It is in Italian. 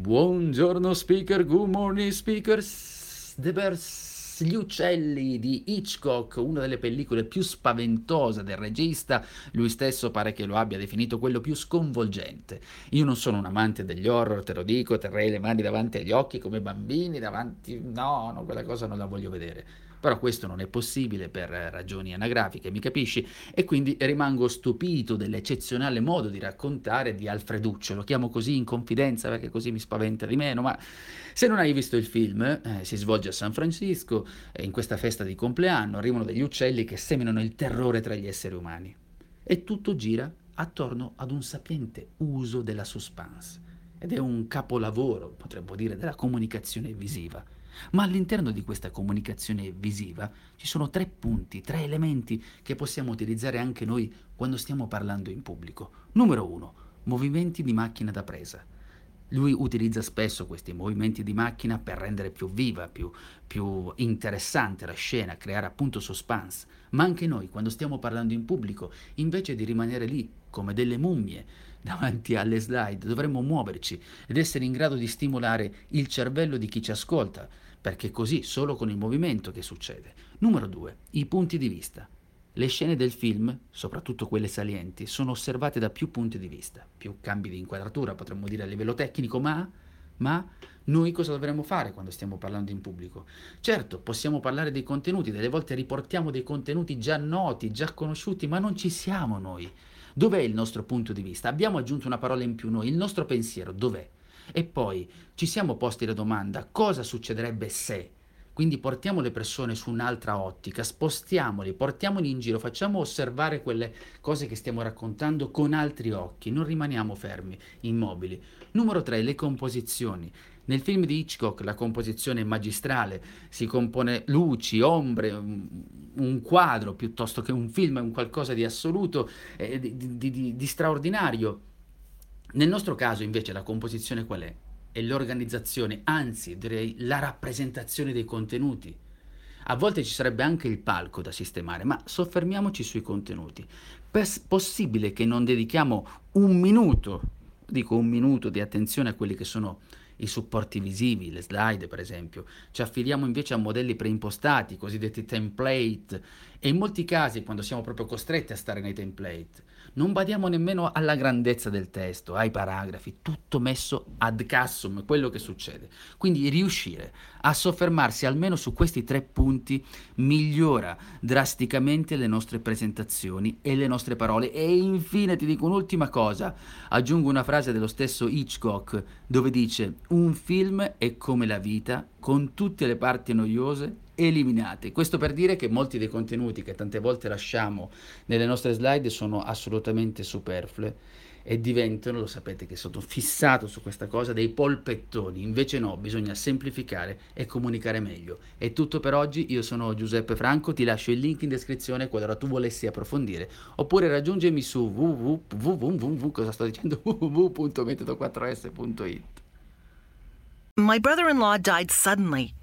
Buongiorno speaker, good morning speakers. Gli uccelli di Hitchcock, una delle pellicole più spaventose del regista, lui stesso pare che lo abbia definito quello più sconvolgente. Io non sono un amante degli horror, te lo dico, terrei le mani davanti agli occhi come bambini, no, quella cosa non la voglio vedere. Però questo non è possibile per ragioni anagrafiche, mi capisci? E quindi rimango stupito dell'eccezionale modo di raccontare di Alfreduccio, lo chiamo così in confidenza perché così mi spaventa di meno, ma se non hai visto il film, si svolge a San Francisco, in questa festa di compleanno arrivano degli uccelli che seminano il terrore tra gli esseri umani e tutto gira attorno ad un sapiente uso della suspense ed è un capolavoro, potremmo dire, della comunicazione visiva. Ma all'interno di questa comunicazione visiva ci sono tre punti, tre elementi che possiamo utilizzare anche noi quando stiamo parlando in pubblico. Numero 1, movimenti di macchina da presa. Lui utilizza spesso questi movimenti di macchina per rendere più viva, più interessante la scena, creare appunto suspense. Ma anche noi, quando stiamo parlando in pubblico, invece di rimanere lì come delle mummie davanti alle slide, dovremmo muoverci ed essere in grado di stimolare il cervello di chi ci ascolta, perché così solo con il movimento che succede. Numero 2, i punti di vista. Le scene del film, soprattutto quelle salienti, sono osservate da più punti di vista, più cambi di inquadratura, potremmo dire a livello tecnico, ma noi cosa dovremmo fare quando stiamo parlando in pubblico? Certo, possiamo parlare dei contenuti, delle volte riportiamo dei contenuti già noti, già conosciuti, ma non ci siamo noi. Dov'è il nostro punto di vista? Abbiamo aggiunto una parola in più noi, il nostro pensiero, dov'è? E poi ci siamo posti la domanda, cosa succederebbe se... Quindi portiamo le persone su un'altra ottica, spostiamoli, portiamoli in giro, facciamo osservare quelle cose che stiamo raccontando con altri occhi, non rimaniamo fermi, immobili. Numero 3, le composizioni. Nel film di Hitchcock la composizione è magistrale, si compone luci, ombre, un quadro piuttosto che un film, è un qualcosa di assoluto, di straordinario. Nel nostro caso invece la composizione qual è? E l'organizzazione, anzi direi la rappresentazione dei contenuti. A volte ci sarebbe anche il palco da sistemare, ma soffermiamoci sui contenuti. Possibile che non dedichiamo un minuto di attenzione a quelli che sono i supporti visivi, le slide per esempio. Ci affiliamo invece a modelli preimpostati, cosiddetti template, e in molti casi, quando siamo proprio costretti a stare nei template, non badiamo nemmeno alla grandezza del testo, ai paragrafi, tutto messo ad cassum, quello che succede. Quindi riuscire a soffermarsi almeno su questi tre punti migliora drasticamente le nostre presentazioni e le nostre parole. E infine ti dico un'ultima cosa, aggiungo una frase dello stesso Hitchcock dove dice: un film è come la vita, con tutte le parti noiose eliminate. Questo per dire che molti dei contenuti che tante volte lasciamo nelle nostre slide sono assolutamente superflui e diventano, lo sapete che sono fissato su questa cosa, dei polpettoni. Invece no, bisogna semplificare e comunicare meglio. È tutto per oggi, io sono Giuseppe Franco, ti lascio il link in descrizione qualora tu volessi approfondire, oppure raggiungimi su www.metodo4s.it. My brother-in-law died suddenly,